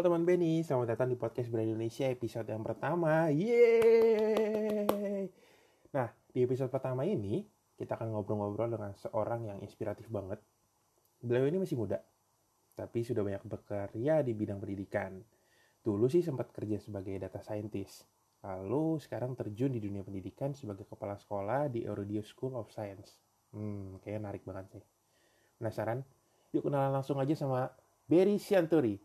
Halo teman Benny, selamat datang di Podcast Berani Indonesia episode yang pertama. Yeay! Nah, di episode pertama ini, kita akan ngobrol-ngobrol dengan seorang yang inspiratif banget. Beliau ini masih muda, tapi sudah banyak bekerja di bidang pendidikan. Dulu sih sempat kerja sebagai data scientist, lalu sekarang terjun di dunia pendidikan sebagai kepala sekolah di Eurodius School of Science. Kayaknya menarik banget sih. Penasaran? Yuk kenalan langsung aja sama Berry Sianturi.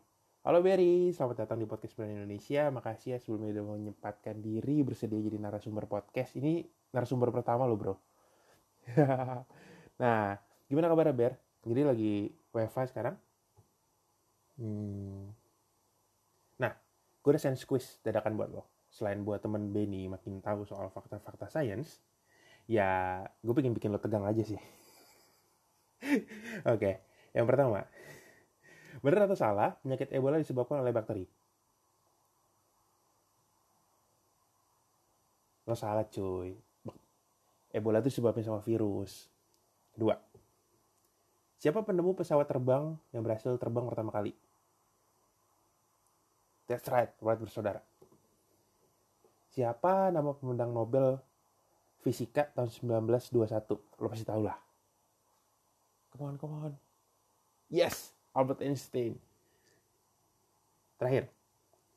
Halo Berry, selamat datang di Podcast Berani Indonesia. Makasih ya sebelumnya udah menyempatkan diri bersedia jadi narasumber podcast. Ini narasumber pertama lo bro. Nah, gimana kabar Ber? Jadi lagi WFH sekarang? Nah, gue udah send quiz dadakan buat lo. Selain buat temen Benny makin tahu soal fakta-fakta sains, ya gue pengen bikin lo tegang aja sih. Oke, yang pertama. Benar atau salah, penyakit Ebola disebabkan oleh bakteri? Lo salah cuy. Ebola itu disebabkan sama virus. Kedua. Siapa penemu pesawat terbang yang berhasil terbang pertama kali? That's right, Wright bersaudara. Siapa nama pemenang Nobel Fisika tahun 1921? Lo pasti tahu lah. Come on. Yes! Albert Einstein. Terakhir,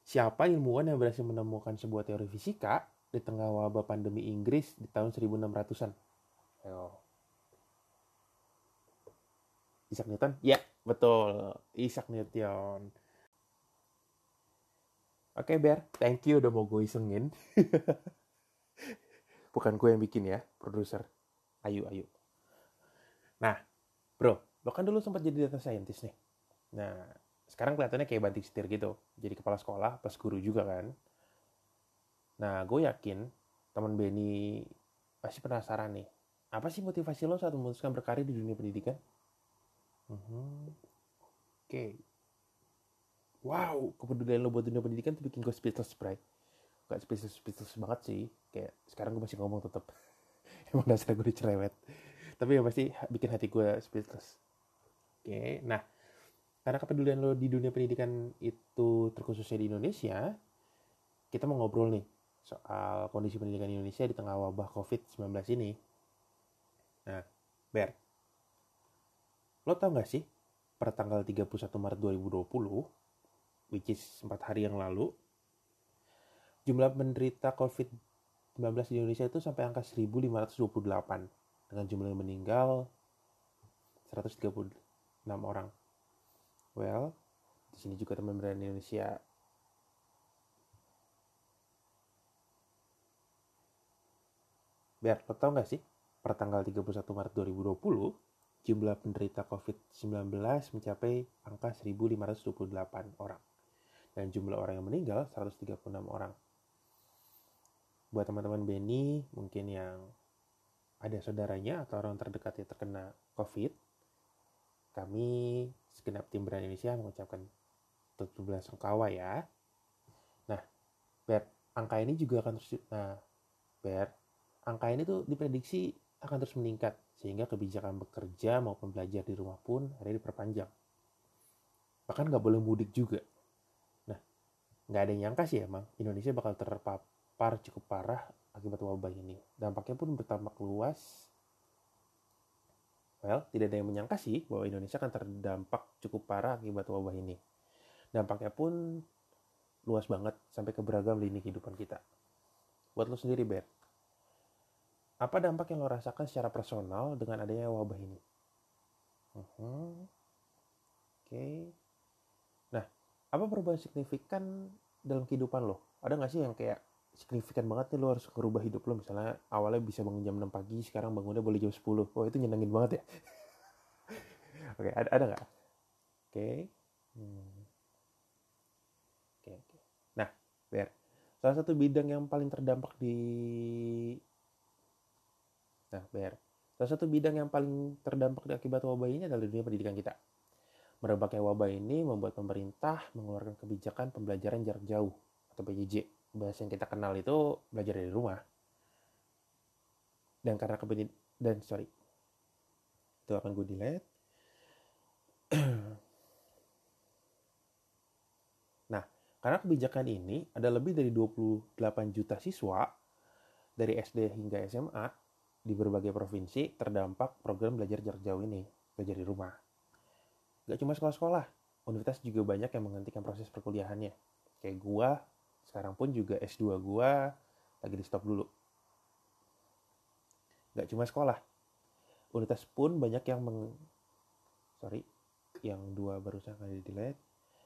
siapa ilmuwan yang berhasil menemukan sebuah teori fisika di tengah wabah pandemi Inggris di tahun 1600-an? Isaac Newton? Ya, betul. Isaac Newton. Oke, Ber. Thank you udah mau gue isengin. Bukan gue yang bikin ya, produser. Ayo. Nah, bro. Lo kan dulu sempat jadi data scientist nih. Nah, sekarang kelihatannya kayak banting setir gitu. Jadi kepala sekolah plus guru juga kan. Nah, gue yakin teman Benny pasti penasaran nih. Apa sih motivasi lo saat memutuskan berkarir di dunia pendidikan? Oke. Wow, kepedulian lo buat dunia pendidikan tuh bikin gue speechless, bray. Gak speechless banget sih. Kayak sekarang gue masih ngomong tetap. Emang dasar gue dicerewet. Tapi yang pasti bikin hati gue speechless. Oke, nah, karena kepedulian lo di dunia pendidikan itu terkhususnya di Indonesia, kita mau ngobrol nih soal kondisi pendidikan Indonesia di tengah wabah COVID-19 ini. Nah, Ber, lo tau gak sih, per tanggal 31 Maret 2020, which is 4 hari yang lalu, jumlah penderita COVID-19 di Indonesia itu sampai angka 1.528, dengan jumlah yang meninggal 130. 6 orang. Well, di sini juga teman berani Indonesia. Biar lo tau gak sih, per tanggal 31 Maret 2020, jumlah penderita COVID-19 mencapai angka 1.528 orang. Dan jumlah orang yang meninggal 136 orang. Buat teman-teman Benny, mungkin yang ada saudaranya atau orang terdekatnya terkena COVID, kami segenap tim Berani Indonesia mengucapkan turut belasungkawa ya. Nah, angka ini tuh diprediksi akan terus meningkat sehingga kebijakan bekerja maupun belajar di rumah pun ada diperpanjang. Bahkan nggak boleh mudik juga. Nah, nggak ada yang nyangka sih emang Indonesia bakal terpapar cukup parah akibat wabah ini. Dampaknya pun bertambah luas. Well, tidak ada yang menyangka sih bahwa Indonesia akan terdampak cukup parah akibat wabah ini. Dampaknya pun luas banget sampai ke beragam lini kehidupan kita. Buat lo sendiri, Ber, apa dampak yang lo rasakan secara personal dengan adanya wabah ini? Oke. Nah, apa perubahan signifikan dalam kehidupan lo? Ada nggak sih yang kayak signifikan banget nih lo harus merubah hidup lo? Misalnya awalnya bisa bangun jam 6 pagi, sekarang bangunnya boleh jam 10. Oh, itu nyenengin banget ya. Oke, ada gak? Oke. Nah, Ber, salah satu bidang yang paling terdampak di akibat wabah ini adalah dunia pendidikan kita. Merebaknya wabah ini membuat pemerintah mengeluarkan kebijakan pembelajaran jarak jauh atau PJJ. Bahasa yang kita kenal itu belajar dari rumah. Itu akan gue delete. Nah, Karena kebijakan ini ada lebih dari 28 juta siswa dari SD hingga SMA di berbagai provinsi terdampak program belajar jarak jauh ini, belajar di rumah. Gak cuma sekolah-sekolah, universitas juga banyak yang menghentikan proses perkuliahannya. Kayak gua, sekarang pun juga S2 gua lagi di stop dulu. Gak cuma sekolah, universitas pun banyak yang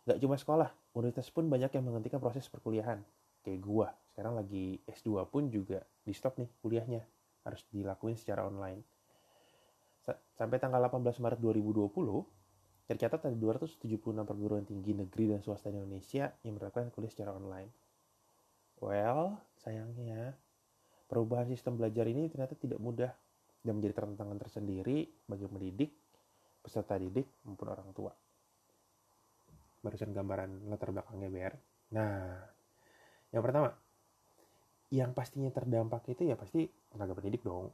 Gak cuma sekolah, universitas pun banyak yang menghentikan proses perkuliahan. Kayak gua, sekarang lagi S2 pun juga di stop nih kuliahnya. Harus dilakuin secara online. Sampai tanggal 18 Maret 2020, tercatat ada 276 perguruan tinggi negeri dan swasta di Indonesia yang menerapkan kuliah secara online. Well, sayangnya, perubahan sistem belajar ini ternyata tidak mudah dan menjadi tantangan tersendiri bagi pendidik, peserta didik, maupun orang tua. Barusan gambaran latar belakangnya BR. Nah, yang pertama, yang pastinya terdampak itu ya pasti tenaga pendidik dong.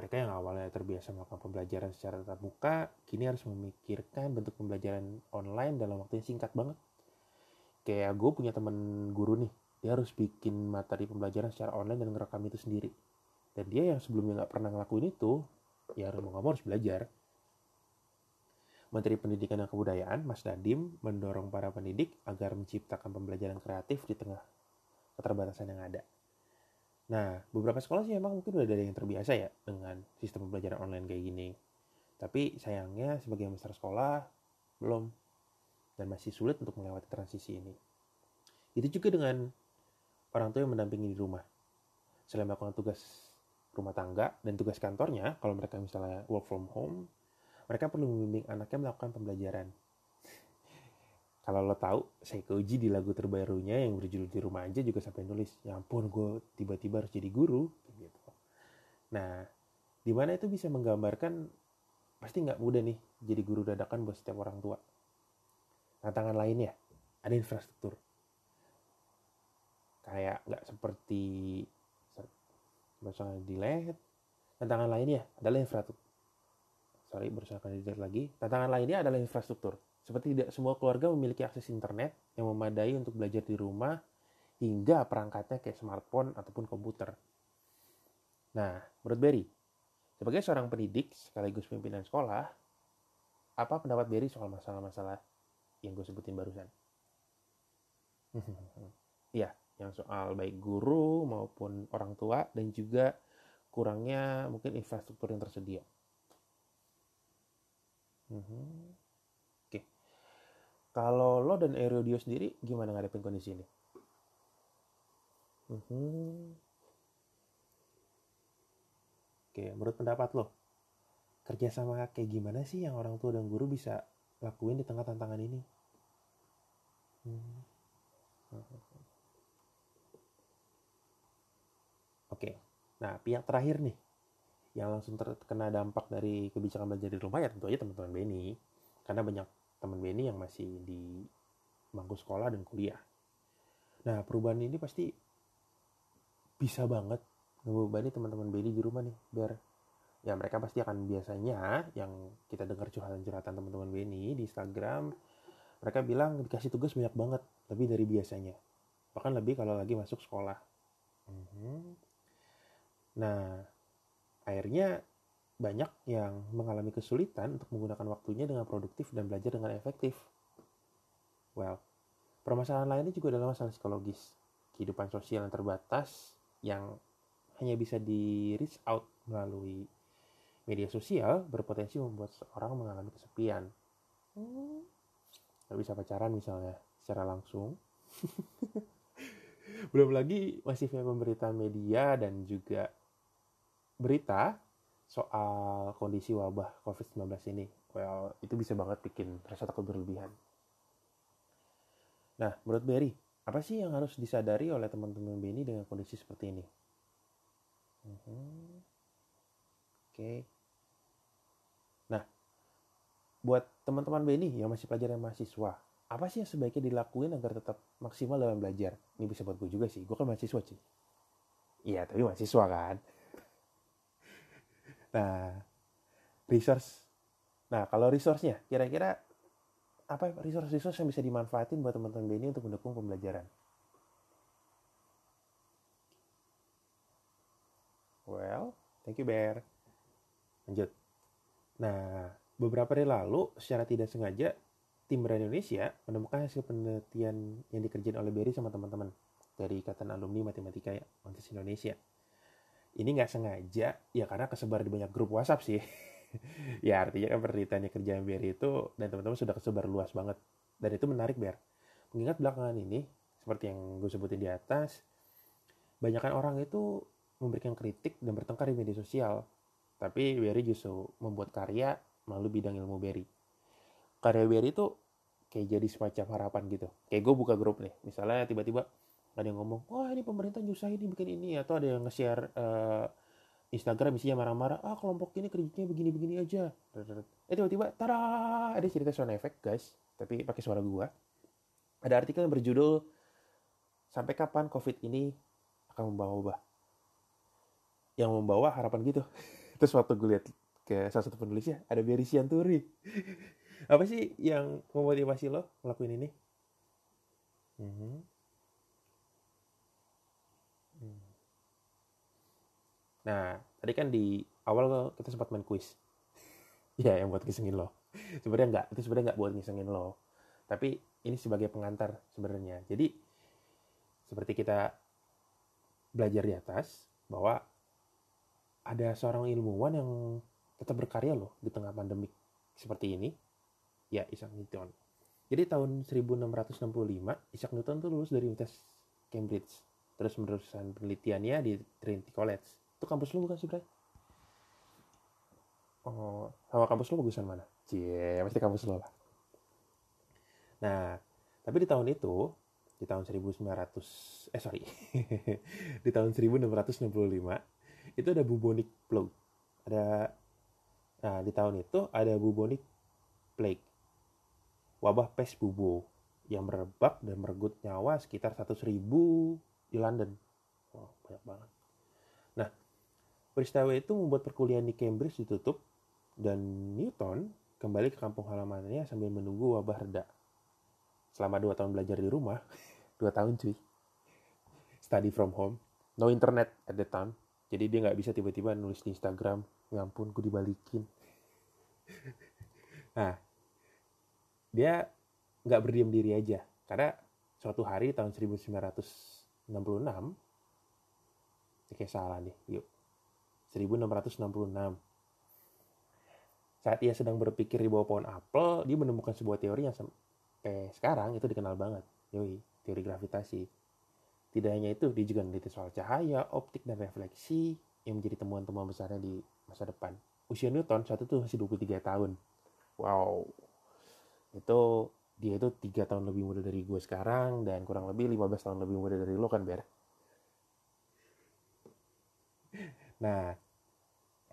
Mereka yang awalnya terbiasa melakukan pembelajaran secara tatap muka, kini harus memikirkan bentuk pembelajaran online dalam waktu yang singkat banget. Kayak gue punya teman guru nih, dia harus bikin materi pembelajaran secara online dan ngerekam itu sendiri. Dan dia yang sebelumnya nggak pernah ngelakuin itu, ya harus belajar. Menteri Pendidikan dan Kebudayaan, Mas Nadiem, mendorong para pendidik agar menciptakan pembelajaran kreatif di tengah keterbatasan yang ada. Nah, beberapa sekolah sih emang mungkin udah ada yang terbiasa ya dengan sistem pembelajaran online kayak gini. Tapi sayangnya sebagian besar sekolah belum dan masih sulit untuk melewati transisi ini. Itu juga dengan orang tua yang mendampingi di rumah. Selain melakukan tugas rumah tangga dan tugas kantornya, kalau mereka misalnya work from home, mereka perlu membimbing anaknya melakukan pembelajaran. Kalau lo tahu, Saiko Uji di lagu terbarunya yang berjudul Di Rumah Aja juga sampai nulis, ya ampun gue tiba-tiba harus jadi guru. Gitu. Nah, dimana itu bisa menggambarkan, pasti nggak mudah nih jadi guru dadakan buat setiap orang tua. Tantangan lainnya, ada infrastruktur. Kayak nggak seperti, misalnya dilihat, tantangan lainnya adalah infrastruktur. Tantangan lainnya adalah infrastruktur. Seperti tidak semua keluarga memiliki akses internet yang memadai untuk belajar di rumah hingga perangkatnya kayak smartphone ataupun komputer. Nah, menurut Berry, sebagai seorang pendidik sekaligus pimpinan sekolah, apa pendapat Berry soal masalah-masalah yang gue sebutin barusan? Iya, yang soal baik guru maupun orang tua dan juga kurangnya mungkin infrastruktur yang tersedia. Oke. Kalau lo dan Eurodius sendiri gimana ngadepin kondisi ini? Oke, menurut pendapat lo, kerjasama kayak gimana sih yang orang tua dan guru bisa lakuin di tengah tantangan ini? Oke, nah pihak terakhir nih yang langsung terkena dampak dari kebijakan belajar di rumah ya tentu aja teman-teman Benny, karena banyak teman Benny yang masih di bangku sekolah dan kuliah. Nah, perubahan ini pasti bisa banget ngebebani teman-teman Benny di rumah nih, biar ya mereka pasti akan biasanya yang kita dengar curhatan-curhatan teman-teman Benny di Instagram, mereka bilang dikasih tugas banyak banget, lebih dari biasanya, bahkan lebih kalau lagi masuk sekolah. Nah, akhirnya banyak yang mengalami kesulitan untuk menggunakan waktunya dengan produktif dan belajar dengan efektif. Well, permasalahan lainnya juga adalah masalah psikologis. Kehidupan sosial yang terbatas yang hanya bisa di-reach out melalui media sosial berpotensi membuat seorang mengalami kesepian. Gak bisa pacaran misalnya secara langsung. Belum lagi masifnya pemberitaan media dan juga berita soal kondisi wabah COVID-19 ini. Well, itu bisa banget bikin rasa takut berlebihan. Nah, menurut Berry, apa sih yang harus disadari oleh teman-teman Benny dengan kondisi seperti ini? Oke. Nah, buat teman-teman Benny yang masih pelajar dan mahasiswa, apa sih yang sebaiknya dilakuin agar tetap maksimal dalam belajar? Ini bisa buat gue juga sih, gue kan mahasiswa sih. Iya, tapi mahasiswa kan. Nah, kalau resource-nya kira-kira apa resource-resource yang bisa dimanfaatin buat teman-teman BNI untuk mendukung pembelajaran? Well, thank you Bear. Lanjut. Nah, beberapa hari lalu secara tidak sengaja tim Berani Indonesia menemukan hasil penelitian yang dikerjain oleh Berry sama teman-teman dari Ikatan Alumni Matematika Universitas Indonesia. Ini nggak sengaja, ya karena kesebar di banyak grup WhatsApp sih. Ya artinya kan penelitiannya kerjaan Berry itu dan teman-teman sudah kesebar luas banget. Dan itu menarik Ber. Mengingat belakangan ini, seperti yang gue sebutin di atas, banyakkan orang itu memberikan kritik dan bertengkar di media sosial. Tapi Berry justru membuat karya melalui bidang ilmu Berry. Karya Berry itu kayak jadi semacam harapan gitu. Kayak gue buka grup nih. Misalnya tiba-tiba ada yang ngomong, wah ini pemerintah nyusahin nih bikin ini. Atau ada yang nge-share Instagram isinya marah-marah, ah kelompok ini kerjanya begini-begini aja. Tiba-tiba, tada, ada cerita sound effect guys, tapi pakai suara gua. Ada artikel yang berjudul sampai kapan COVID ini akan membawa wabah. Yang membawa harapan gitu. Terus waktu gue lihat ke salah satu penulisnya, ada Berry Sianturi. Apa sih yang memotivasi lo ngelakuin ini? Nah, tadi kan di awal kita sempat main kuis. Ya, yang buat ngisengin lo. Sebenarnya enggak buat ngisengin lo. Tapi ini sebagai pengantar sebenarnya. Jadi seperti kita belajar di atas bahwa ada seorang ilmuwan yang tetap berkarya loh di tengah pandemik seperti ini, ya Isaac Newton. Jadi tahun 1665 Isaac Newton tuh lulus dari Universitas Cambridge. Terus meneruskan penelitiannya di Trinity College. Itu kampus lu bukan sih, Bray? Oh, sama kampus lu bagusan mana? Cie, pasti kampus lu lah. Nah, tapi di tahun itu, di tahun 1665 itu ada bubonic plague. Wabah pes bubo yang merebak dan merenggut nyawa sekitar 100.000 di London. Wow, banyak banget. Nah, peristiwa itu membuat perkuliahan di Cambridge ditutup dan Newton kembali ke kampung halamannya sambil menunggu wabah reda. Selama 2 tahun belajar di rumah, 2 tahun cuy, study from home, no internet at the time, jadi dia nggak bisa tiba-tiba nulis di Instagram, ya ampun gue dibalikin. Nah, dia nggak berdiam diri aja, karena suatu hari tahun 1966, kayak salah nih, 1666. Saat ia sedang berpikir di bawah pohon apel, dia menemukan sebuah teori yang sampai sekarang itu dikenal banget. Teori gravitasi. Tidak hanya itu, dia juga meneliti soal cahaya, optik, dan refleksi yang menjadi temuan-temuan besarnya di masa depan. Usia Newton saat itu masih 23 tahun. Wow. Itu dia itu 3 tahun lebih muda dari gue sekarang, dan kurang lebih 15 tahun lebih muda dari lo kan, Ber? Nah,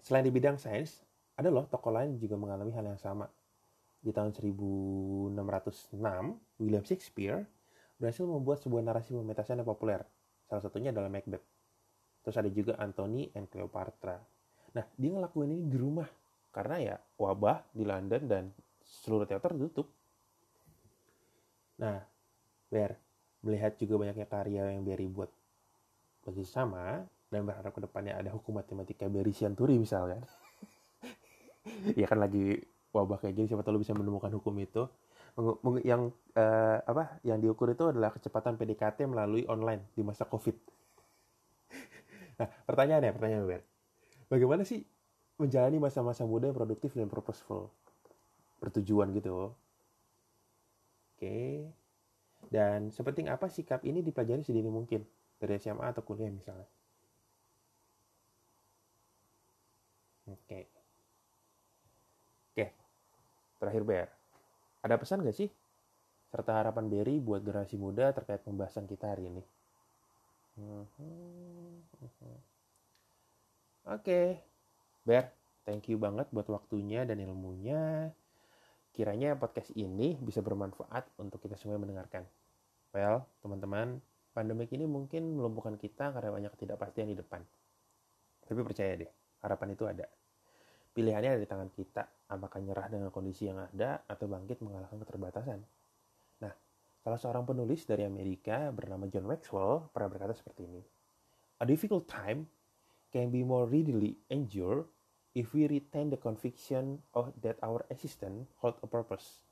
selain di bidang sains, ada loh tokoh lain juga mengalami hal yang sama. Di tahun 1606, William Shakespeare berhasil membuat sebuah narasi pementasan yang populer. Salah satunya adalah Macbeth. Terus ada juga Anthony and Cleopatra. Nah, dia ngelakuin ini di rumah. Karena ya wabah di London dan seluruh teater tutup. Nah, melihat juga banyaknya karya yang Berry buat bagi sama, dan berharap ke depannya ada hukum matematika Berry Sianturi misalkan. Ya kan lagi wabah kayak gini, siapa tahu bisa menemukan hukum itu. Yang diukur itu adalah kecepatan PDKT melalui online di masa COVID. Nah, pertanyaan Ber. Bagaimana sih menjalani masa-masa muda yang produktif dan purposeful? Bertujuan gitu. Oke. Dan sepenting apa sikap ini dipelajari sedini mungkin dari SMA atau kuliah misalnya. Oke. Terakhir Ber, ada pesan gak sih serta harapan Berry buat generasi muda terkait pembahasan kita hari ini? Oke. Ber, thank you banget buat waktunya dan ilmunya. Kiranya podcast ini bisa bermanfaat untuk kita semua mendengarkan. Well, teman-teman, pandemi ini mungkin melumpuhkan kita karena banyak ketidakpastian di depan. Tapi percaya deh, harapan itu ada. Pilihannya ada di tangan kita, apakah nyerah dengan kondisi yang ada atau bangkit mengalahkan keterbatasan. Nah, salah seorang penulis dari Amerika bernama John Maxwell pernah berkata seperti ini. A difficult time can be more readily endured if we retain the conviction of that our existence holds a purpose,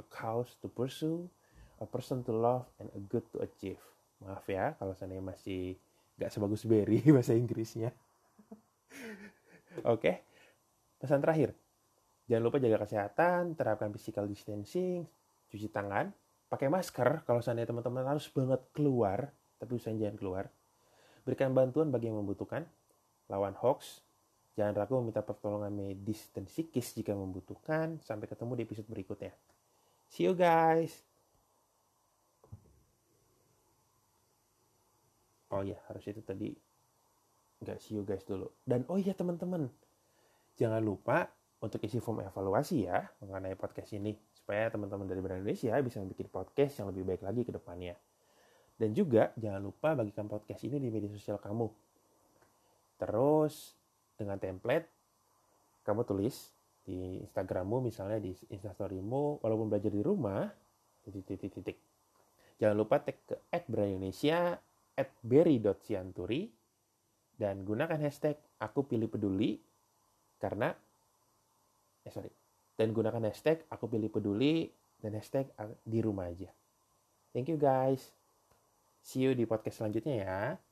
a cause to pursue, a person to love, and a good to achieve. Maaf ya, kalau saya masih gak sebagus Berry bahasa Inggrisnya. Oke, pesan terakhir. Jangan lupa jaga kesehatan, terapkan physical distancing, cuci tangan, pakai masker kalau seandainya teman-teman harus banget keluar, tapi usahain jangan keluar. Berikan bantuan bagi yang membutuhkan, lawan hoax, jangan ragu meminta pertolongan medis dan psikis jika membutuhkan. Sampai ketemu di episode berikutnya. See you guys. Oh ya, harus itu tadi. Nggak see you guys dulu. Dan oh ya teman-teman, jangan lupa untuk isi form evaluasi ya mengenai podcast ini. Supaya teman-teman dari Berani Indonesia bisa membuat podcast yang lebih baik lagi ke depannya. Dan juga jangan lupa bagikan podcast ini di media sosial kamu. Terus dengan template, kamu tulis di Instagrammu, misalnya di Instastorymu, walaupun belajar di rumah, titik. Jangan lupa tag ke @beraniindonesia, @berry.sianturi, dan gunakan hashtag #AkuPilihPeduli, dan gunakan hashtag #AkuPilihPeduli, dan hashtag di rumah aja. Thank you guys. See you di podcast selanjutnya ya.